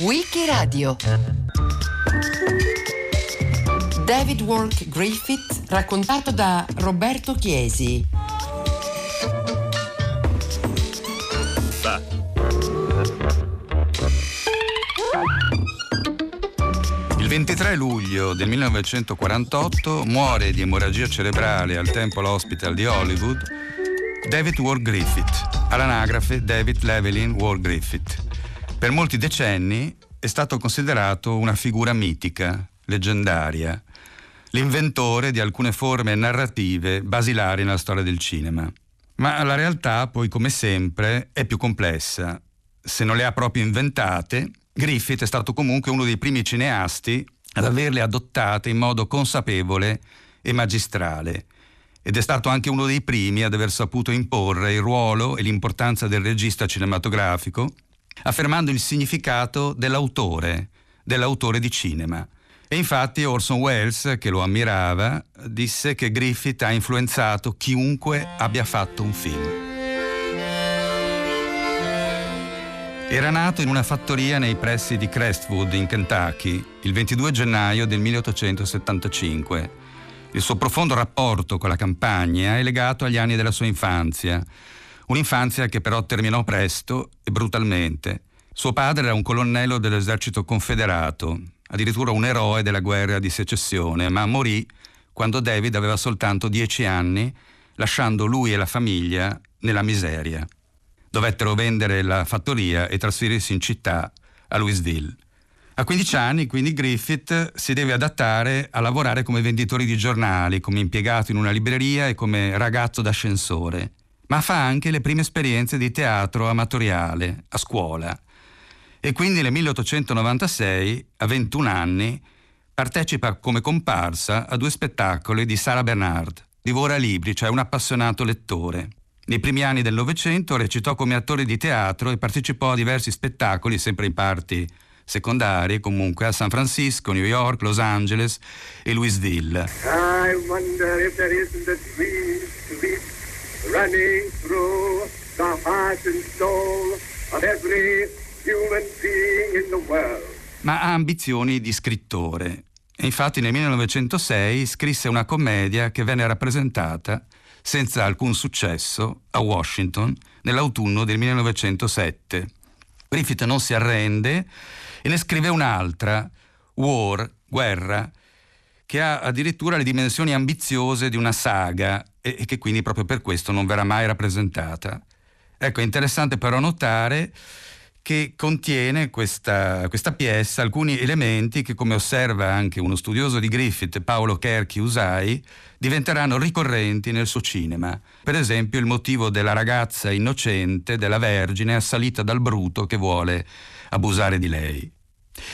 Wikiradio. David Wark Griffith, raccontato da Roberto Chiesi. Il 23 luglio del 1948 muore di emorragia cerebrale al Temple Hospital di Hollywood David Wark Griffith, all'anagrafe David Lewelyn Wark Griffith. Per molti decenni è stato considerato una figura mitica, leggendaria, l'inventore di alcune forme narrative basilari nella storia del cinema. Ma la realtà, poi, come sempre, è più complessa. Se non le ha proprio inventate, Griffith è stato comunque uno dei primi cineasti ad averle adottate in modo consapevole e magistrale, ed è stato anche uno dei primi ad aver saputo imporre il ruolo e l'importanza del regista cinematografico, affermando il significato dell'autore di cinema. E infatti Orson Welles, che lo ammirava, disse che Griffith ha influenzato chiunque abbia fatto un film. Era nato in una fattoria nei pressi di Crestwood, in Kentucky, il 22 gennaio del 1875. Il suo profondo rapporto con la campagna è legato agli anni della sua infanzia, un'infanzia che però terminò presto e brutalmente. Suo padre era un colonnello dell'esercito confederato, addirittura un eroe della guerra di secessione, ma morì quando David aveva soltanto 10 anni, lasciando lui e la famiglia nella miseria. Dovettero vendere la fattoria e trasferirsi in città, a Louisville. A 15 anni, quindi, Griffith si deve adattare a lavorare come venditore di giornali, come impiegato in una libreria e come ragazzo d'ascensore. Ma fa anche le prime esperienze di teatro amatoriale a scuola. E quindi nel 1896, a 21 anni, partecipa come comparsa a 2 spettacoli di Sarah Bernard, divora libri, cioè un appassionato lettore. Nei primi anni del Novecento recitò come attore di teatro e partecipò a diversi spettacoli, sempre in parti secondarie, comunque a San Francisco, New York, Los Angeles e Louisville. I wonder if there isn't a sweet running through the heart and soul of every human being in the world. Ma ha ambizioni di scrittore. E infatti nel 1906 scrisse una commedia che venne rappresentata senza alcun successo a Washington nell'autunno del 1907. Griffith non si arrende e ne scrive un'altra, War, Guerra, che ha addirittura le dimensioni ambiziose di una saga e che quindi proprio per questo non verrà mai rappresentata. Ecco, è interessante però notare che contiene questa pièce alcuni elementi che, come osserva anche uno studioso di Griffith, Paolo Cherchi Usai, diventeranno ricorrenti nel suo cinema. Per esempio il motivo della ragazza innocente, della vergine assalita dal bruto che vuole abusare di lei.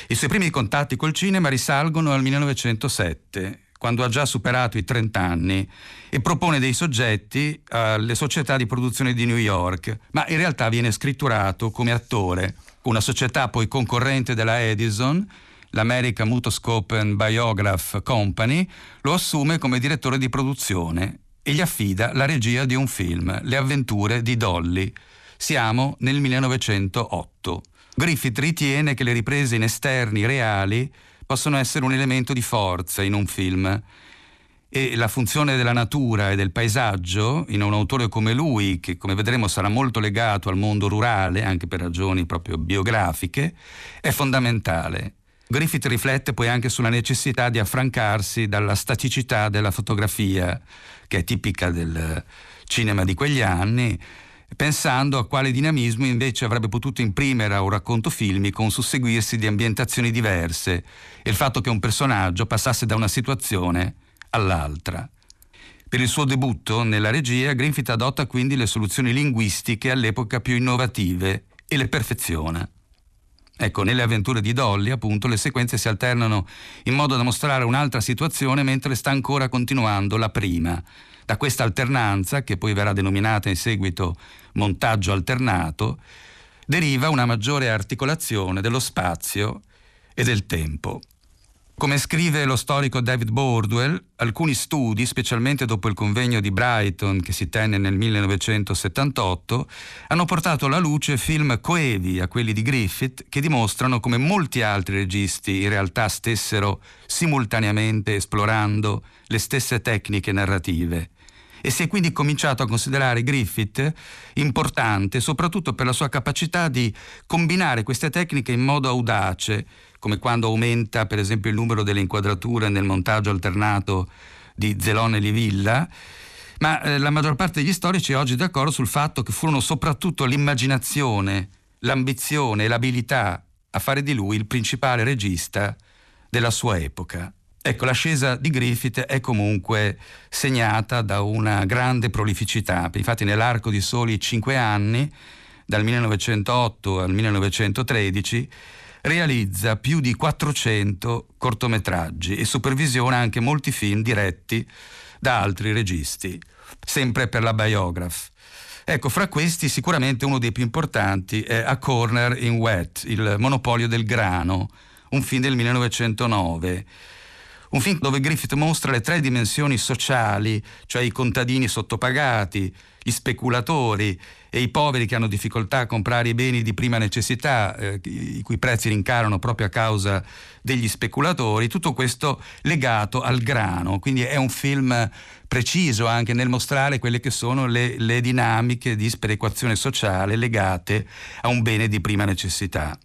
I suoi primi contatti col cinema risalgono al 1907, quando ha già superato i 30 anni e propone dei soggetti alle società di produzione di New York, ma in realtà viene scritturato come attore. Una società poi concorrente della Edison, l'American Mutoscope and Biograph Company, lo assume come direttore di produzione e gli affida la regia di un film, Le avventure di Dolly. Siamo nel 1908. Griffith ritiene che le riprese in esterni reali possono essere un elemento di forza in un film e la funzione della natura e del paesaggio in un autore come lui, che come vedremo sarà molto legato al mondo rurale anche per ragioni proprio biografiche, è fondamentale. Griffith riflette poi anche sulla necessità di affrancarsi dalla staticità della fotografia, che è tipica del cinema di quegli anni, pensando a quale dinamismo invece avrebbe potuto imprimere a un racconto filmico un susseguirsi di ambientazioni diverse e il fatto che un personaggio passasse da una situazione all'altra. Per il suo debutto nella regia, Griffith adotta quindi le soluzioni linguistiche all'epoca più innovative e le perfeziona. Ecco, nelle avventure di Dolly, appunto, le sequenze si alternano in modo da mostrare un'altra situazione mentre sta ancora continuando la prima. Da questa alternanza, che poi verrà denominata in seguito montaggio alternato, deriva una maggiore articolazione dello spazio e del tempo. Come scrive lo storico David Bordwell, alcuni studi, specialmente dopo il convegno di Brighton che si tenne nel 1978, hanno portato alla luce film coevi a quelli di Griffith che dimostrano come molti altri registi in realtà stessero simultaneamente esplorando le stesse tecniche narrative. E si è quindi cominciato a considerare Griffith importante soprattutto per la sua capacità di combinare queste tecniche in modo audace, come quando aumenta per esempio il numero delle inquadrature nel montaggio alternato di Zelone e Livilla, ma la maggior parte degli storici è oggi d'accordo sul fatto che furono soprattutto l'immaginazione, l'ambizione e l'abilità a fare di lui il principale regista della sua epoca. Ecco, l'ascesa di Griffith è comunque segnata da una grande prolificità. Infatti nell'arco di soli 5 anni, dal 1908 al 1913, realizza più di 400 cortometraggi e supervisiona anche molti film diretti da altri registi, sempre per la Biograph. Ecco, fra questi sicuramente uno dei più importanti è A Corner in Wet, Il monopolio del grano, un film del 1909. Un film dove Griffith mostra le 3 dimensioni sociali, cioè i contadini sottopagati, gli speculatori e i poveri che hanno difficoltà a comprare i beni di prima necessità, i cui prezzi rincarano proprio a causa degli speculatori, tutto questo legato al grano. Quindi è un film preciso anche nel mostrare quelle che sono le dinamiche di sperequazione sociale legate a un bene di prima necessità.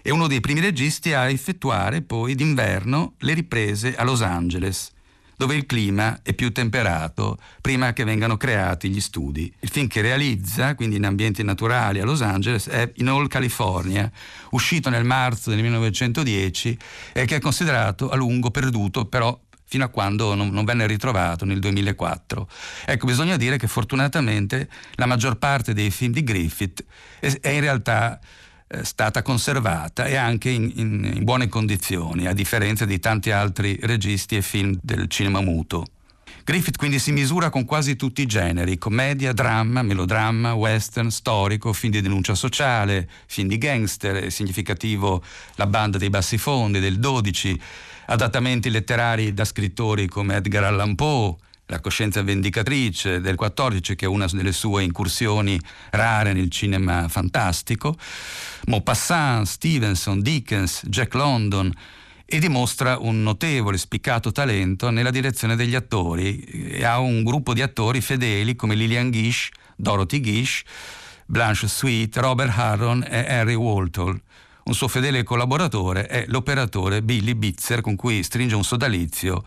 È uno dei primi registi a effettuare poi d'inverno le riprese a Los Angeles, dove il clima è più temperato prima che vengano creati gli studi. Il film che realizza, quindi in ambienti naturali a Los Angeles, è In Old California, uscito nel marzo del 1910 e che è considerato a lungo perduto, però fino a quando non venne ritrovato nel 2004. Ecco, bisogna dire che fortunatamente la maggior parte dei film di Griffith è in realtà stata conservata e anche in buone condizioni, a differenza di tanti altri registi e film del cinema muto. Griffith quindi si misura con quasi tutti i generi: commedia, dramma, melodramma, western, storico, film di denuncia sociale, film di gangster, è significativo La banda dei bassifondi del 12, adattamenti letterari da scrittori come Edgar Allan Poe, La coscienza vendicatrice del 14, che è una delle sue incursioni rare nel cinema fantastico, Maupassant, Stevenson, Dickens, Jack London, e dimostra un notevole, spiccato talento nella direzione degli attori e ha un gruppo di attori fedeli come Lillian Gish, Dorothy Gish, Blanche Sweet, Robert Harron e Henry Walthall. Un suo fedele collaboratore è l'operatore Billy Bitzer, con cui stringe un sodalizio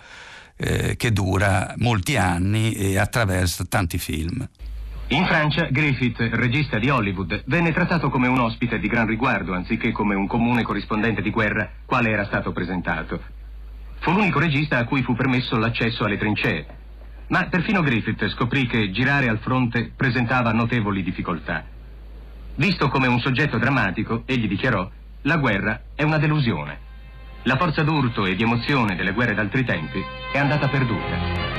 che dura molti anni e attraversa tanti film. In Francia, Griffith, regista di Hollywood, venne trattato come un ospite di gran riguardo, anziché come un comune corrispondente di guerra, quale era stato presentato. Fu l'unico regista a cui fu permesso l'accesso alle trincee. Ma perfino Griffith scoprì che girare al fronte presentava notevoli difficoltà. Visto come un soggetto drammatico, egli dichiarò: «La guerra è una delusione. La forza d'urto e di emozione delle guerre d'altri tempi è andata perduta».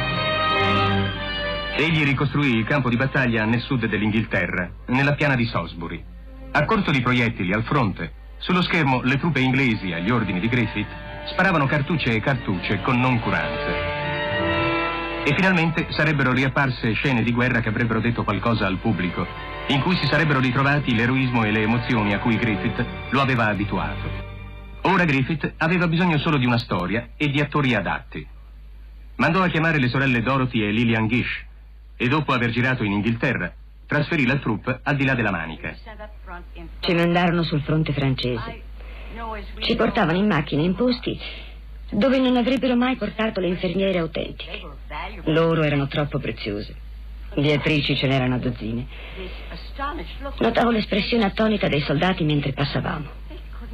Egli ricostruì il campo di battaglia nel sud dell'Inghilterra, nella piana di Salisbury. A corto di proiettili al fronte, sullo schermo le truppe inglesi, agli ordini di Griffith, sparavano cartucce e cartucce con noncuranza. E finalmente sarebbero riapparse scene di guerra che avrebbero detto qualcosa al pubblico, in cui si sarebbero ritrovati l'eroismo e le emozioni a cui Griffith lo aveva abituato. Ora Griffith aveva bisogno solo di una storia e di attori adatti. Mandò a chiamare le sorelle Dorothy e Lillian Gish e, dopo aver girato in Inghilterra, trasferì la troupe al di là della Manica. Ce ne andarono sul fronte francese. Ci portavano in macchina in posti dove non avrebbero mai portato le infermiere autentiche. Loro erano troppo preziose. Di attrici ce n'erano a dozzine. Notavo l'espressione attonita dei soldati mentre passavamo.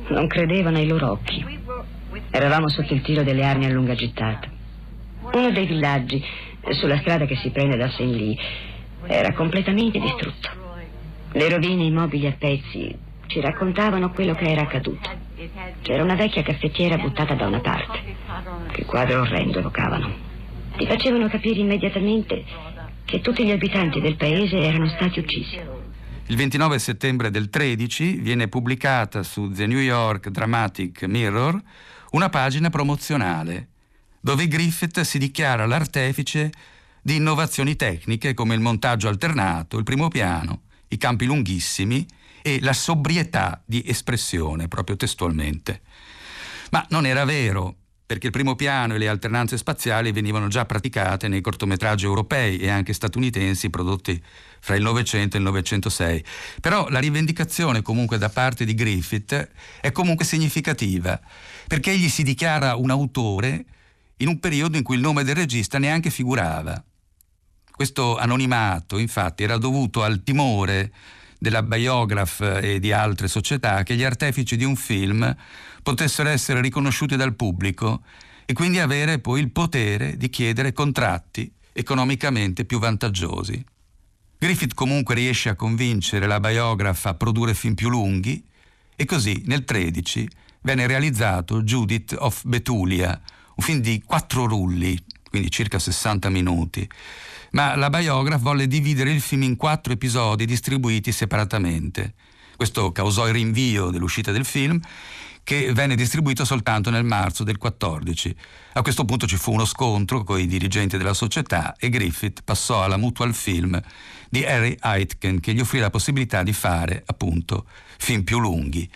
Non credevano ai loro occhi. Eravamo sotto il tiro delle armi a lunga gittata. Uno dei villaggi, sulla strada che si prende da Saint-Ly, era completamente distrutto. Le rovine e i mobili a pezzi ci raccontavano quello che era accaduto. C'era una vecchia caffettiera buttata da una parte. Che quadro orrendo evocavano. Ti facevano capire immediatamente che tutti gli abitanti del paese erano stati uccisi. Il 29 settembre del 13 viene pubblicata su The New York Dramatic Mirror una pagina promozionale dove Griffith si dichiara l'artefice di innovazioni tecniche come il montaggio alternato, il primo piano, i campi lunghissimi e la sobrietà di espressione, proprio testualmente. Ma non era vero, perché il primo piano e le alternanze spaziali venivano già praticate nei cortometraggi europei e anche statunitensi prodotti fra il 900 e il 906. Però la rivendicazione comunque da parte di Griffith è comunque significativa, perché egli si dichiara un autore in un periodo in cui il nome del regista neanche figurava. Questo anonimato, infatti, era dovuto al timore della Biograph e di altre società che gli artefici di un film potessero essere riconosciuti dal pubblico e quindi avere poi il potere di chiedere contratti economicamente più vantaggiosi. Griffith comunque riesce a convincere la Biograph a produrre film più lunghi e così nel 13 venne realizzato Judith of Betulia, un film di 4 rulli, quindi circa 60 minuti, ma la Biograph volle dividere il film in 4 episodi distribuiti separatamente. Questo causò il rinvio dell'uscita del film, che venne distribuito soltanto nel marzo del 14. A questo punto ci fu uno scontro con i dirigenti della società e Griffith passò alla Mutual Film di Harry Aitken, che gli offrì la possibilità di fare, appunto, film più lunghi.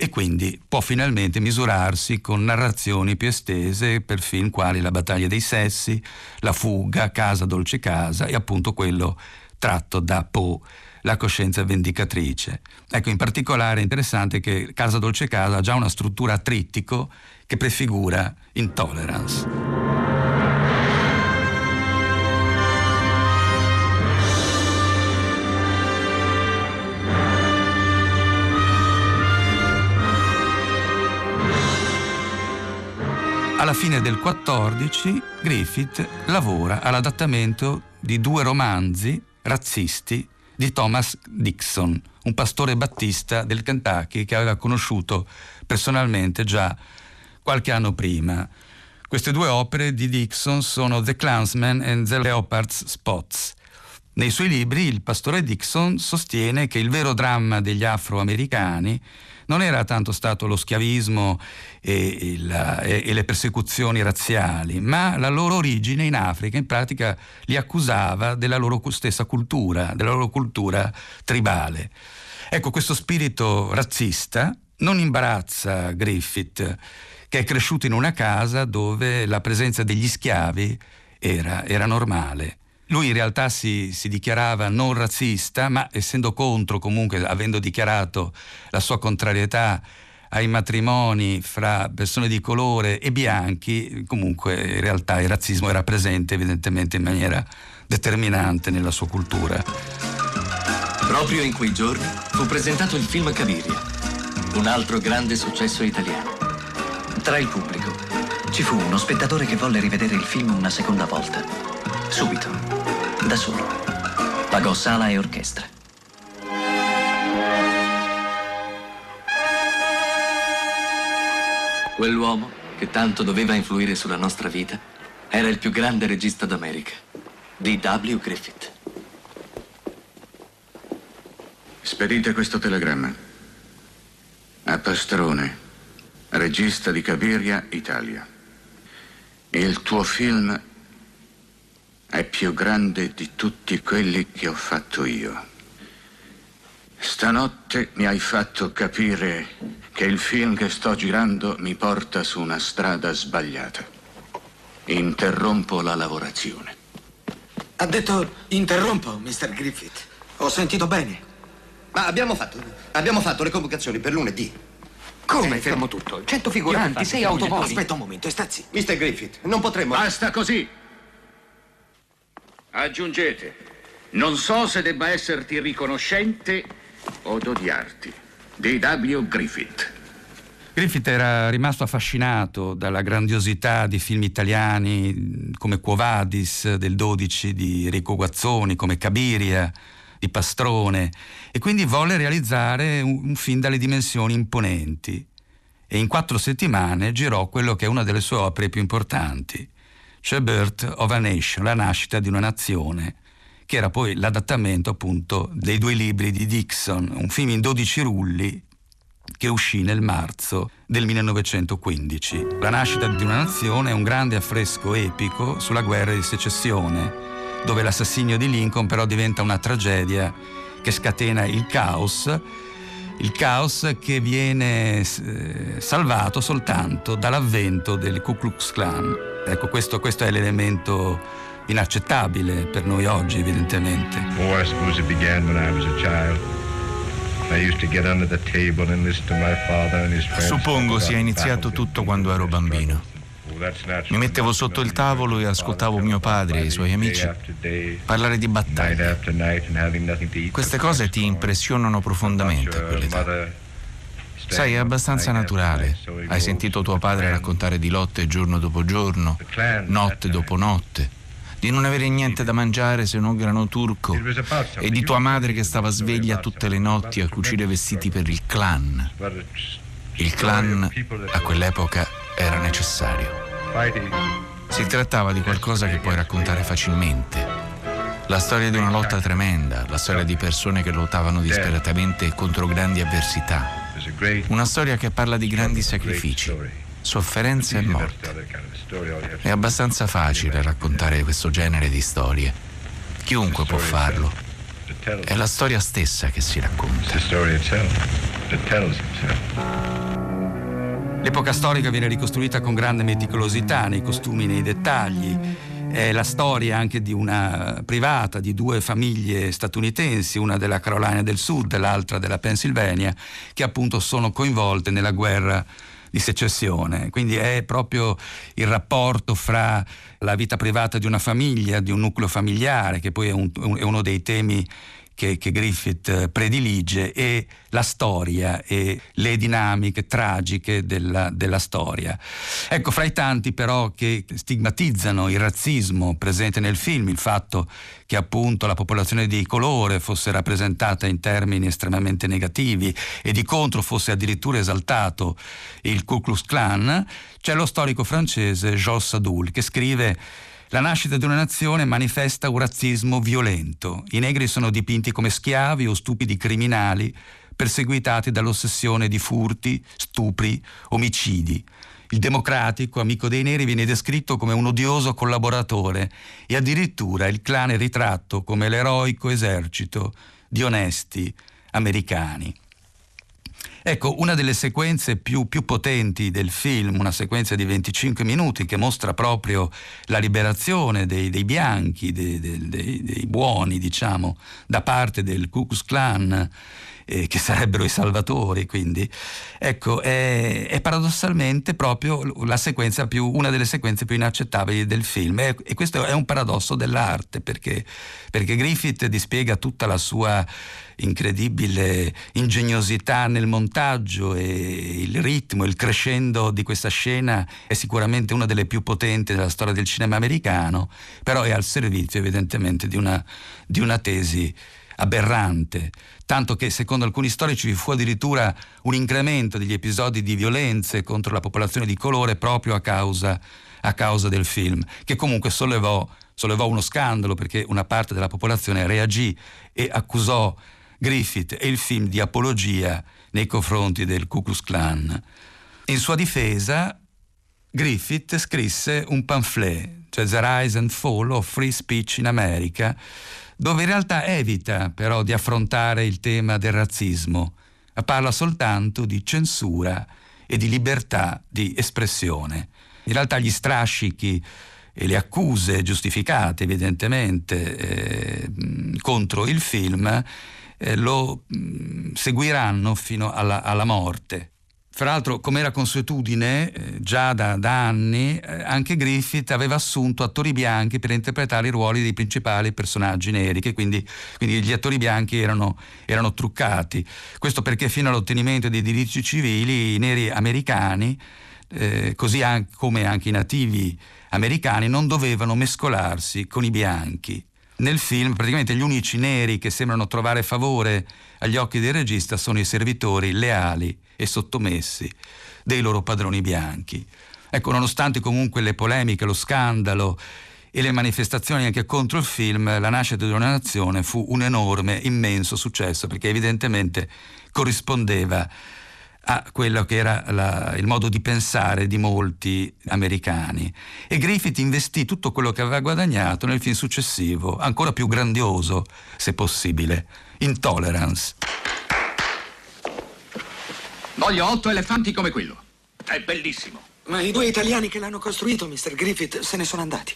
E quindi può finalmente misurarsi con narrazioni più estese per film quali La battaglia dei sessi, La fuga, Casa dolce casa e appunto quello tratto da Poe, La coscienza vendicatrice. Ecco, in particolare è interessante che Casa dolce casa ha già una struttura a trittico che prefigura Intolerance. Alla fine del 14 Griffith lavora all'adattamento di 2 romanzi razzisti di Thomas Dixon, un pastore battista del Kentucky che aveva conosciuto personalmente già qualche anno prima. Queste 2 opere di Dixon sono The Clansman and The Leopard's Spots. Nei suoi libri il pastore Dixon sostiene che il vero dramma degli afroamericani non era tanto stato lo schiavismo e le persecuzioni razziali, ma la loro origine in Africa. In pratica li accusava della loro stessa cultura, della loro cultura tribale. Ecco, questo spirito razzista non imbarazza Griffith, che è cresciuto in una casa dove la presenza degli schiavi era normale. Lui in realtà si dichiarava non razzista, ma essendo contro, comunque avendo dichiarato la sua contrarietà ai matrimoni fra persone di colore e bianchi, comunque in realtà il razzismo era presente evidentemente in maniera determinante nella sua cultura. Proprio in quei giorni fu presentato il film Cabiria, un altro grande successo italiano. Tra il pubblico ci fu uno spettatore che volle rivedere il film una seconda volta, subito, da solo. Pagò sala e orchestra. Quell'uomo, che tanto doveva influire sulla nostra vita, era il più grande regista d'America, D.W. Griffith. Spedite questo telegramma a Pastrone, regista di Cabiria, Italia. Il tuo film è più grande di tutti quelli che ho fatto io. Stanotte mi hai fatto capire che il film che sto girando mi porta su una strada sbagliata. Interrompo la lavorazione. Ha detto interrompo, Mr. Griffith. Ho sentito bene. Ma abbiamo fatto le convocazioni per lunedì. Come? Fermo tutto. 100 figuranti, 6 automobili. Aspetta un momento, stazzi. Mr. Griffith, non potremmo... Basta così! Aggiungete, non so se debba esserti riconoscente o odiarti. D.W. Griffith. Griffith era rimasto affascinato dalla grandiosità di film italiani come Quo Vadis del 12 di Enrico Guazzoni, come Cabiria di Pastrone, e quindi volle realizzare un film dalle dimensioni imponenti. E in 4 settimane girò quello che è una delle sue opere più importanti, cioè Birth of a Nation, La nascita di una nazione, che era poi l'adattamento appunto dei 2 libri di Dixon, un film in 12 rulli che uscì nel marzo del 1915. La nascita di una nazione è un grande affresco epico sulla guerra di secessione, dove l'assassinio di Lincoln però diventa una tragedia che scatena il caos che viene salvato soltanto dall'avvento del Ku Klux Klan. Ecco, questo è l'elemento inaccettabile per noi oggi, evidentemente. Oh, I suppose it began when I was a child. Suppongo sia iniziato tutto quando ero bambino. Mi mettevo sotto il tavolo e ascoltavo mio padre e i suoi amici parlare di battaglie. Queste cose ti impressionano profondamente a quell'età. Sai, è abbastanza naturale. Hai sentito tuo padre raccontare di lotte giorno dopo giorno, notte dopo notte, di non avere niente da mangiare se non grano turco, e di tua madre che stava sveglia tutte le notti a cucire vestiti per il clan. Il clan a quell'epoca era necessario. Si trattava di qualcosa che puoi raccontare facilmente. La storia di una lotta tremenda, la storia di persone che lottavano disperatamente contro grandi avversità. Una storia che parla di grandi sacrifici, sofferenze e morte. È abbastanza facile raccontare questo genere di storie. Chiunque può farlo. È la storia stessa che si racconta. L'epoca storica viene ricostruita con grande meticolosità nei costumi, nei dettagli. È la storia anche di una privata, di due famiglie statunitensi, una della Carolina del Sud e l'altra della Pennsylvania, che appunto sono coinvolte nella guerra di secessione. Quindi è proprio il rapporto fra la vita privata di una famiglia, di un nucleo familiare, che poi è uno dei temi che Griffith predilige, e la storia e le dinamiche tragiche della storia. Ecco, fra i tanti però che stigmatizzano il razzismo presente nel film, il fatto che appunto la popolazione di colore fosse rappresentata in termini estremamente negativi e di contro fosse addirittura esaltato il Ku Klux Klan, c'è lo storico francese Georges Sadoul che scrive: la nascita di una nazione manifesta un razzismo violento. I negri sono dipinti come schiavi o stupidi criminali, perseguitati dall'ossessione di furti, stupri, omicidi. Il democratico, amico dei neri, viene descritto come un odioso collaboratore e addirittura il clan è ritratto come l'eroico esercito di onesti americani. Ecco, una delle sequenze più potenti del film, una sequenza di 25 minuti che mostra proprio la liberazione dei bianchi, dei buoni, diciamo, da parte del Ku Klux Klan, che sarebbero i salvatori, quindi. Ecco, è paradossalmente proprio una delle sequenze più inaccettabili del film. E questo è un paradosso dell'arte, perché Griffith dispiega tutta la sua incredibile ingegnosità nel montaggio, e il ritmo, il crescendo di questa scena è sicuramente una delle più potenti della storia del cinema americano, però è al servizio evidentemente di una tesi aberrante, tanto che secondo alcuni storici vi fu addirittura un incremento degli episodi di violenze contro la popolazione di colore proprio a causa del film, che comunque sollevò uno scandalo, perché una parte della popolazione reagì e accusò Griffith e il film di apologia nei confronti del Ku Klux Klan. In sua difesa Griffith scrisse un pamphlet, cioè The Rise and Fall of Free Speech in America, dove in realtà evita però di affrontare il tema del razzismo, ma parla soltanto di censura e di libertà di espressione. In realtà gli strascichi e le accuse giustificate evidentemente contro il film lo seguiranno fino alla morte. Fra l'altro, come era consuetudine, già da anni, anche Griffith aveva assunto attori bianchi per interpretare i ruoli dei principali personaggi neri, che quindi gli attori bianchi erano truccati. Questo perché fino all'ottenimento dei diritti civili i neri americani, così come anche i nativi americani, non dovevano mescolarsi con i bianchi. Nel film praticamente gli unici neri che sembrano trovare favore agli occhi del regista sono i servitori leali e sottomessi dei loro padroni bianchi. Ecco, nonostante comunque le polemiche, lo scandalo e le manifestazioni anche contro il film, La nascita di una nazione fu un enorme, immenso successo, perché evidentemente corrispondeva a quello che era il modo di pensare di molti americani. E Griffith investì tutto quello che aveva guadagnato nel film successivo, ancora più grandioso, se possibile, Intolerance. Voglio 8 elefanti come quello. È bellissimo. Ma i due italiani che l'hanno costruito, Mr. Griffith, se ne sono andati.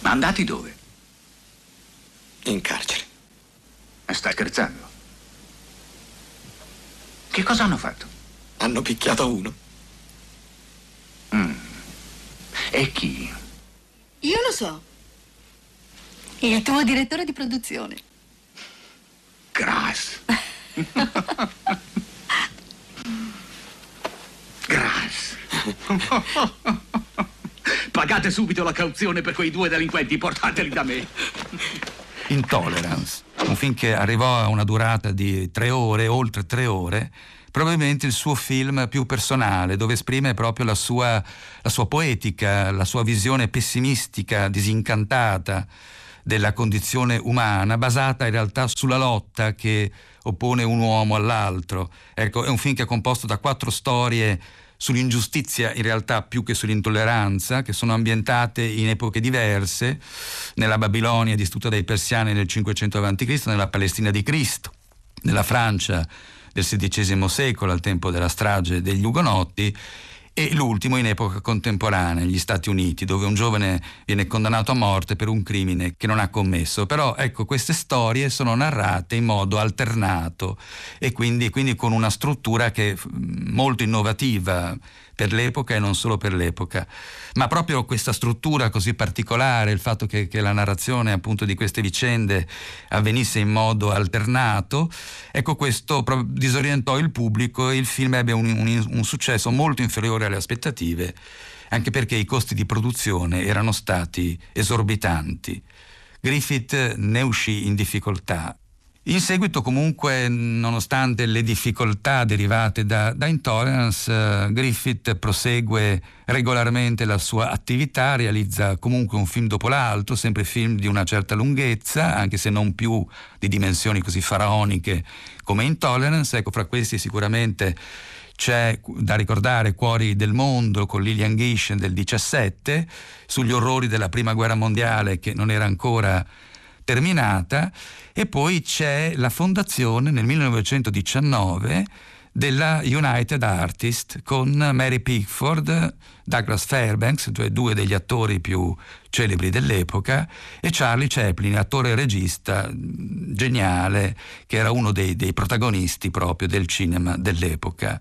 Ma andati dove? In carcere. Stai scherzando? Che cosa hanno fatto? Hanno picchiato uno. E chi? Io lo so. Il tuo direttore di produzione. Grass. Grass. Pagate subito la cauzione per quei due delinquenti, portateli da me. Intolerance, un film che arrivò a una durata di 3 ore, oltre 3 ore, probabilmente il suo film più personale, dove esprime proprio la sua poetica, la sua visione pessimistica, disincantata della condizione umana, basata in realtà sulla lotta che oppone un uomo all'altro. Ecco, è un film che è composto da 4 storie sull'ingiustizia, in realtà più che sull'intolleranza, che sono ambientate in epoche diverse, nella Babilonia distrutta dai persiani nel 500 a.C., nella Palestina di Cristo, nella Francia del XVI secolo, al tempo della strage degli Ugonotti, e l'ultimo in epoca contemporanea, negli Stati Uniti, dove un giovane viene condannato a morte per un crimine che non ha commesso. Però ecco, queste storie sono narrate in modo alternato e quindi con una struttura che è molto innovativa per l'epoca, e non solo per l'epoca, ma proprio questa struttura così particolare, il fatto che la narrazione appunto di queste vicende avvenisse in modo alternato, ecco, questo disorientò il pubblico e il film ebbe un successo molto inferiore alle aspettative, anche perché i costi di produzione erano stati esorbitanti. Griffith ne uscì in difficoltà. In seguito, comunque, nonostante le difficoltà derivate da Intolerance, Griffith prosegue regolarmente la sua attività, realizza comunque un film dopo l'altro, sempre film di una certa lunghezza, anche se non più di dimensioni così faraoniche come Intolerance. Ecco, fra questi sicuramente c'è da ricordare Cuori del mondo con Lillian Gish del 17, sugli orrori della prima guerra mondiale che non era ancora terminata, e poi c'è la fondazione nel 1919 della United Artists con Mary Pickford, Douglas Fairbanks, cioè 2 degli attori più celebri dell'epoca, e Charlie Chaplin, attore e regista geniale, che era uno dei protagonisti proprio del cinema dell'epoca.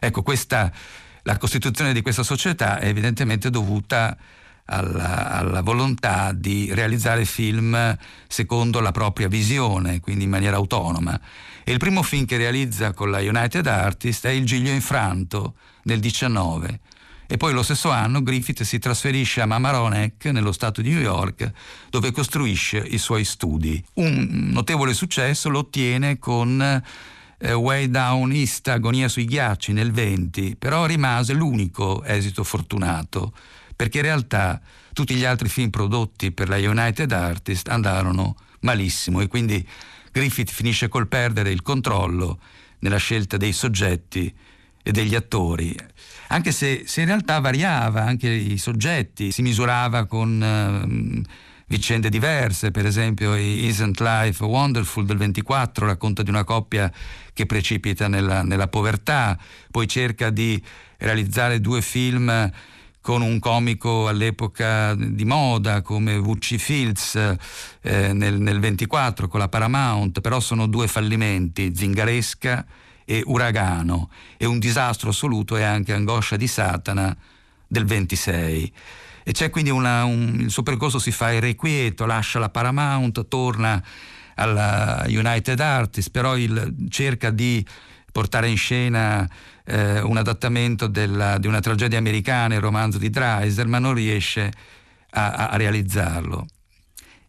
Ecco, la costituzione di questa società è evidentemente dovuta alla volontà di realizzare film secondo la propria visione, quindi in maniera autonoma. E il primo film che realizza con la United Artists è Il Giglio infranto del 19, e poi lo stesso anno Griffith si trasferisce a Mamaroneck nello stato di New York, dove costruisce i suoi studi. Un notevole successo lo ottiene con Way Down East, Agonia sui ghiacci nel 20, però rimase l'unico esito fortunato, perché in realtà tutti gli altri film prodotti per la United Artists andarono malissimo, e quindi Griffith finisce col perdere il controllo nella scelta dei soggetti e degli attori, anche se in realtà variava anche i soggetti, si misurava con vicende diverse. Per esempio Isn't Life Wonderful del 24 racconta di una coppia che precipita nella povertà, poi cerca di realizzare 2 film con un comico all'epoca di moda come W.C. Fields nel 24 con la Paramount, però sono 2 fallimenti, Zingaresca e Uragano, e un disastro assoluto è anche Angoscia di Satana del 26. E c'è quindi il suo percorso si fa irrequieto, lascia la Paramount, torna alla United Artists, però cerca di portare in scena un adattamento di una tragedia americana, il romanzo di Dreiser, ma non riesce a realizzarlo.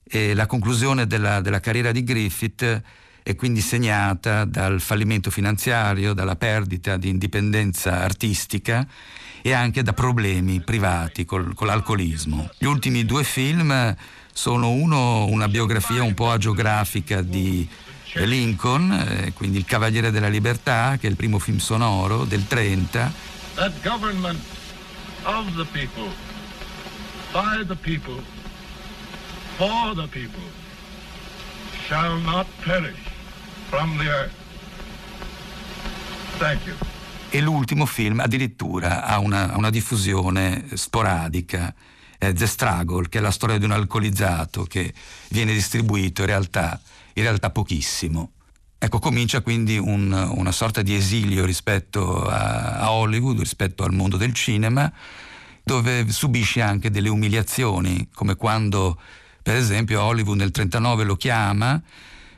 E la conclusione della carriera di Griffith è quindi segnata dal fallimento finanziario, dalla perdita di indipendenza artistica e anche da problemi privati con l'alcolismo. Gli ultimi 2 film sono una biografia un po' agiografica di Lincoln, quindi Il Cavaliere della Libertà, che è il primo film sonoro del 30. That government of the people, by the people, for the people, shall not perish from the earth. Thank you. E l'ultimo film addirittura ha una diffusione sporadica, The Struggle, che è la storia di un alcolizzato che viene distribuito in realtà pochissimo. Ecco, comincia quindi una sorta di esilio rispetto a Hollywood, rispetto al mondo del cinema, dove subisce anche delle umiliazioni, come quando per esempio a Hollywood nel 1939 lo chiama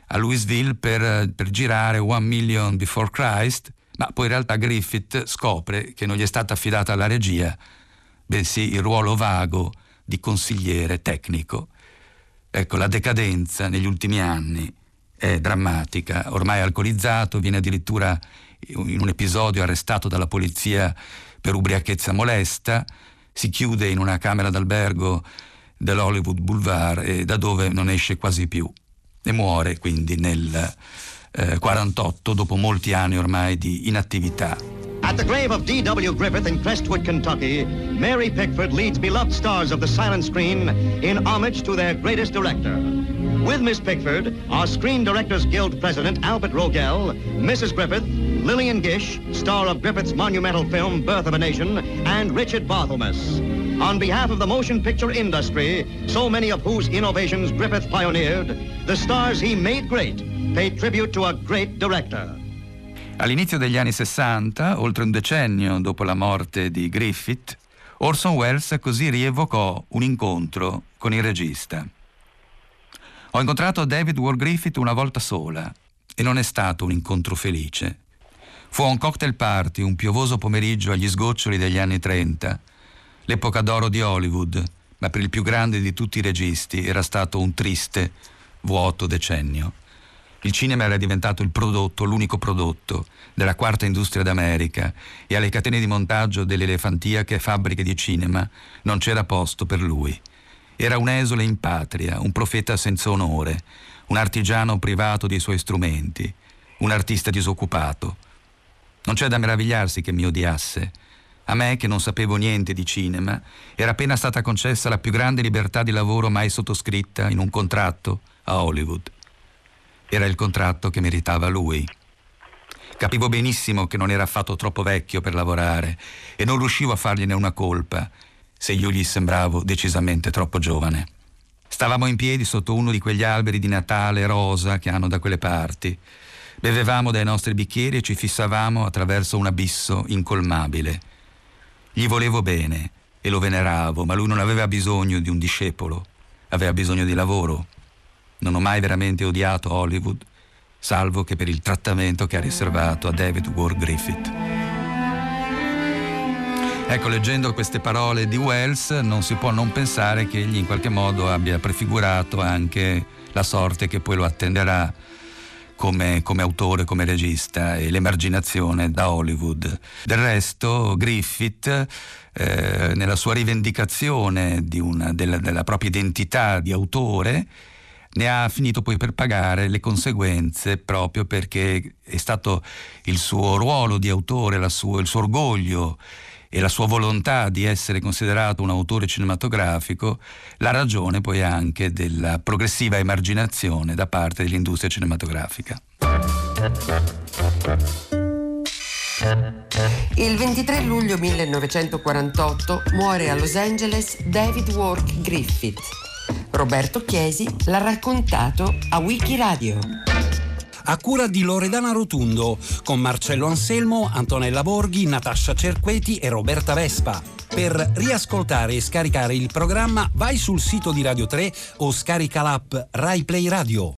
a Louisville per girare 1 Million Before Christ, ma poi in realtà Griffith scopre che non gli è stata affidata la regia, bensì il ruolo vago di consigliere tecnico. Ecco, la decadenza negli ultimi anni è drammatica, ormai alcolizzato, viene addirittura in un episodio arrestato dalla polizia per ubriachezza molesta, si chiude in una camera d'albergo dell'Hollywood Boulevard e da dove non esce quasi più, e muore quindi nel 48 dopo molti anni ormai di inattività. At the grave of D.W. Griffith in Crestwood, Kentucky, Mary Pickford leads beloved stars of the silent screen in homage to their greatest director. With Miss Pickford are Screen Directors Guild President Albert Rogel, Mrs. Griffith, Lillian Gish, star of Griffith's monumental film Birth of a Nation, and Richard Barthelmess. On behalf of the motion picture industry, so many of whose innovations Griffith pioneered, the stars he made great pay tribute to a great director. All'inizio degli anni 60, oltre un decennio dopo la morte di Griffith, Orson Welles così rievocò un incontro con il regista. Ho incontrato David Wark Griffith una volta sola e non è stato un incontro felice. Fu a un cocktail party un piovoso pomeriggio agli sgoccioli degli anni 30, l'epoca d'oro di Hollywood, ma per il più grande di tutti i registi era stato un triste, vuoto decennio. Il cinema era diventato il prodotto, l'unico prodotto della quarta industria d'America, e alle catene di montaggio delle elefantiache fabbriche di cinema non c'era posto per lui. Era un esule in patria, un profeta senza onore, un artigiano privato dei suoi strumenti, un artista disoccupato. Non c'è da meravigliarsi che mi odiasse. A me, che non sapevo niente di cinema, era appena stata concessa la più grande libertà di lavoro mai sottoscritta in un contratto a Hollywood. Era il contratto che meritava lui. Capivo benissimo che non era affatto troppo vecchio per lavorare e non riuscivo a fargliene una colpa se io gli sembravo decisamente troppo giovane. Stavamo in piedi sotto uno di quegli alberi di Natale rosa che hanno da quelle parti. Bevevamo dai nostri bicchieri e ci fissavamo attraverso un abisso incolmabile. Gli volevo bene e lo veneravo, ma lui non aveva bisogno di un discepolo, aveva bisogno di lavoro. Non ho mai veramente odiato Hollywood, salvo che per il trattamento che ha riservato a David Wark Griffith. Ecco, leggendo queste parole di Welles non si può non pensare che egli in qualche modo abbia prefigurato anche la sorte che poi lo attenderà come autore, come regista, e l'emarginazione da Hollywood. Del resto Griffith, nella sua rivendicazione della propria identità di autore, ne ha finito poi per pagare le conseguenze, proprio perché è stato il suo ruolo di autore, il suo orgoglio e la sua volontà di essere considerato un autore cinematografico la ragione poi anche della progressiva emarginazione da parte dell'industria cinematografica. Il 23 luglio 1948 muore a Los Angeles David Wark Griffith. Roberto Chiesi l'ha raccontato a Wikiradio. A cura di Loredana Rotundo, con Marcello Anselmo, Antonella Borghi, Natascia Cerqueti e Roberta Vespa. Per riascoltare e scaricare il programma vai sul sito di Radio 3 o scarica l'app RaiPlay Radio.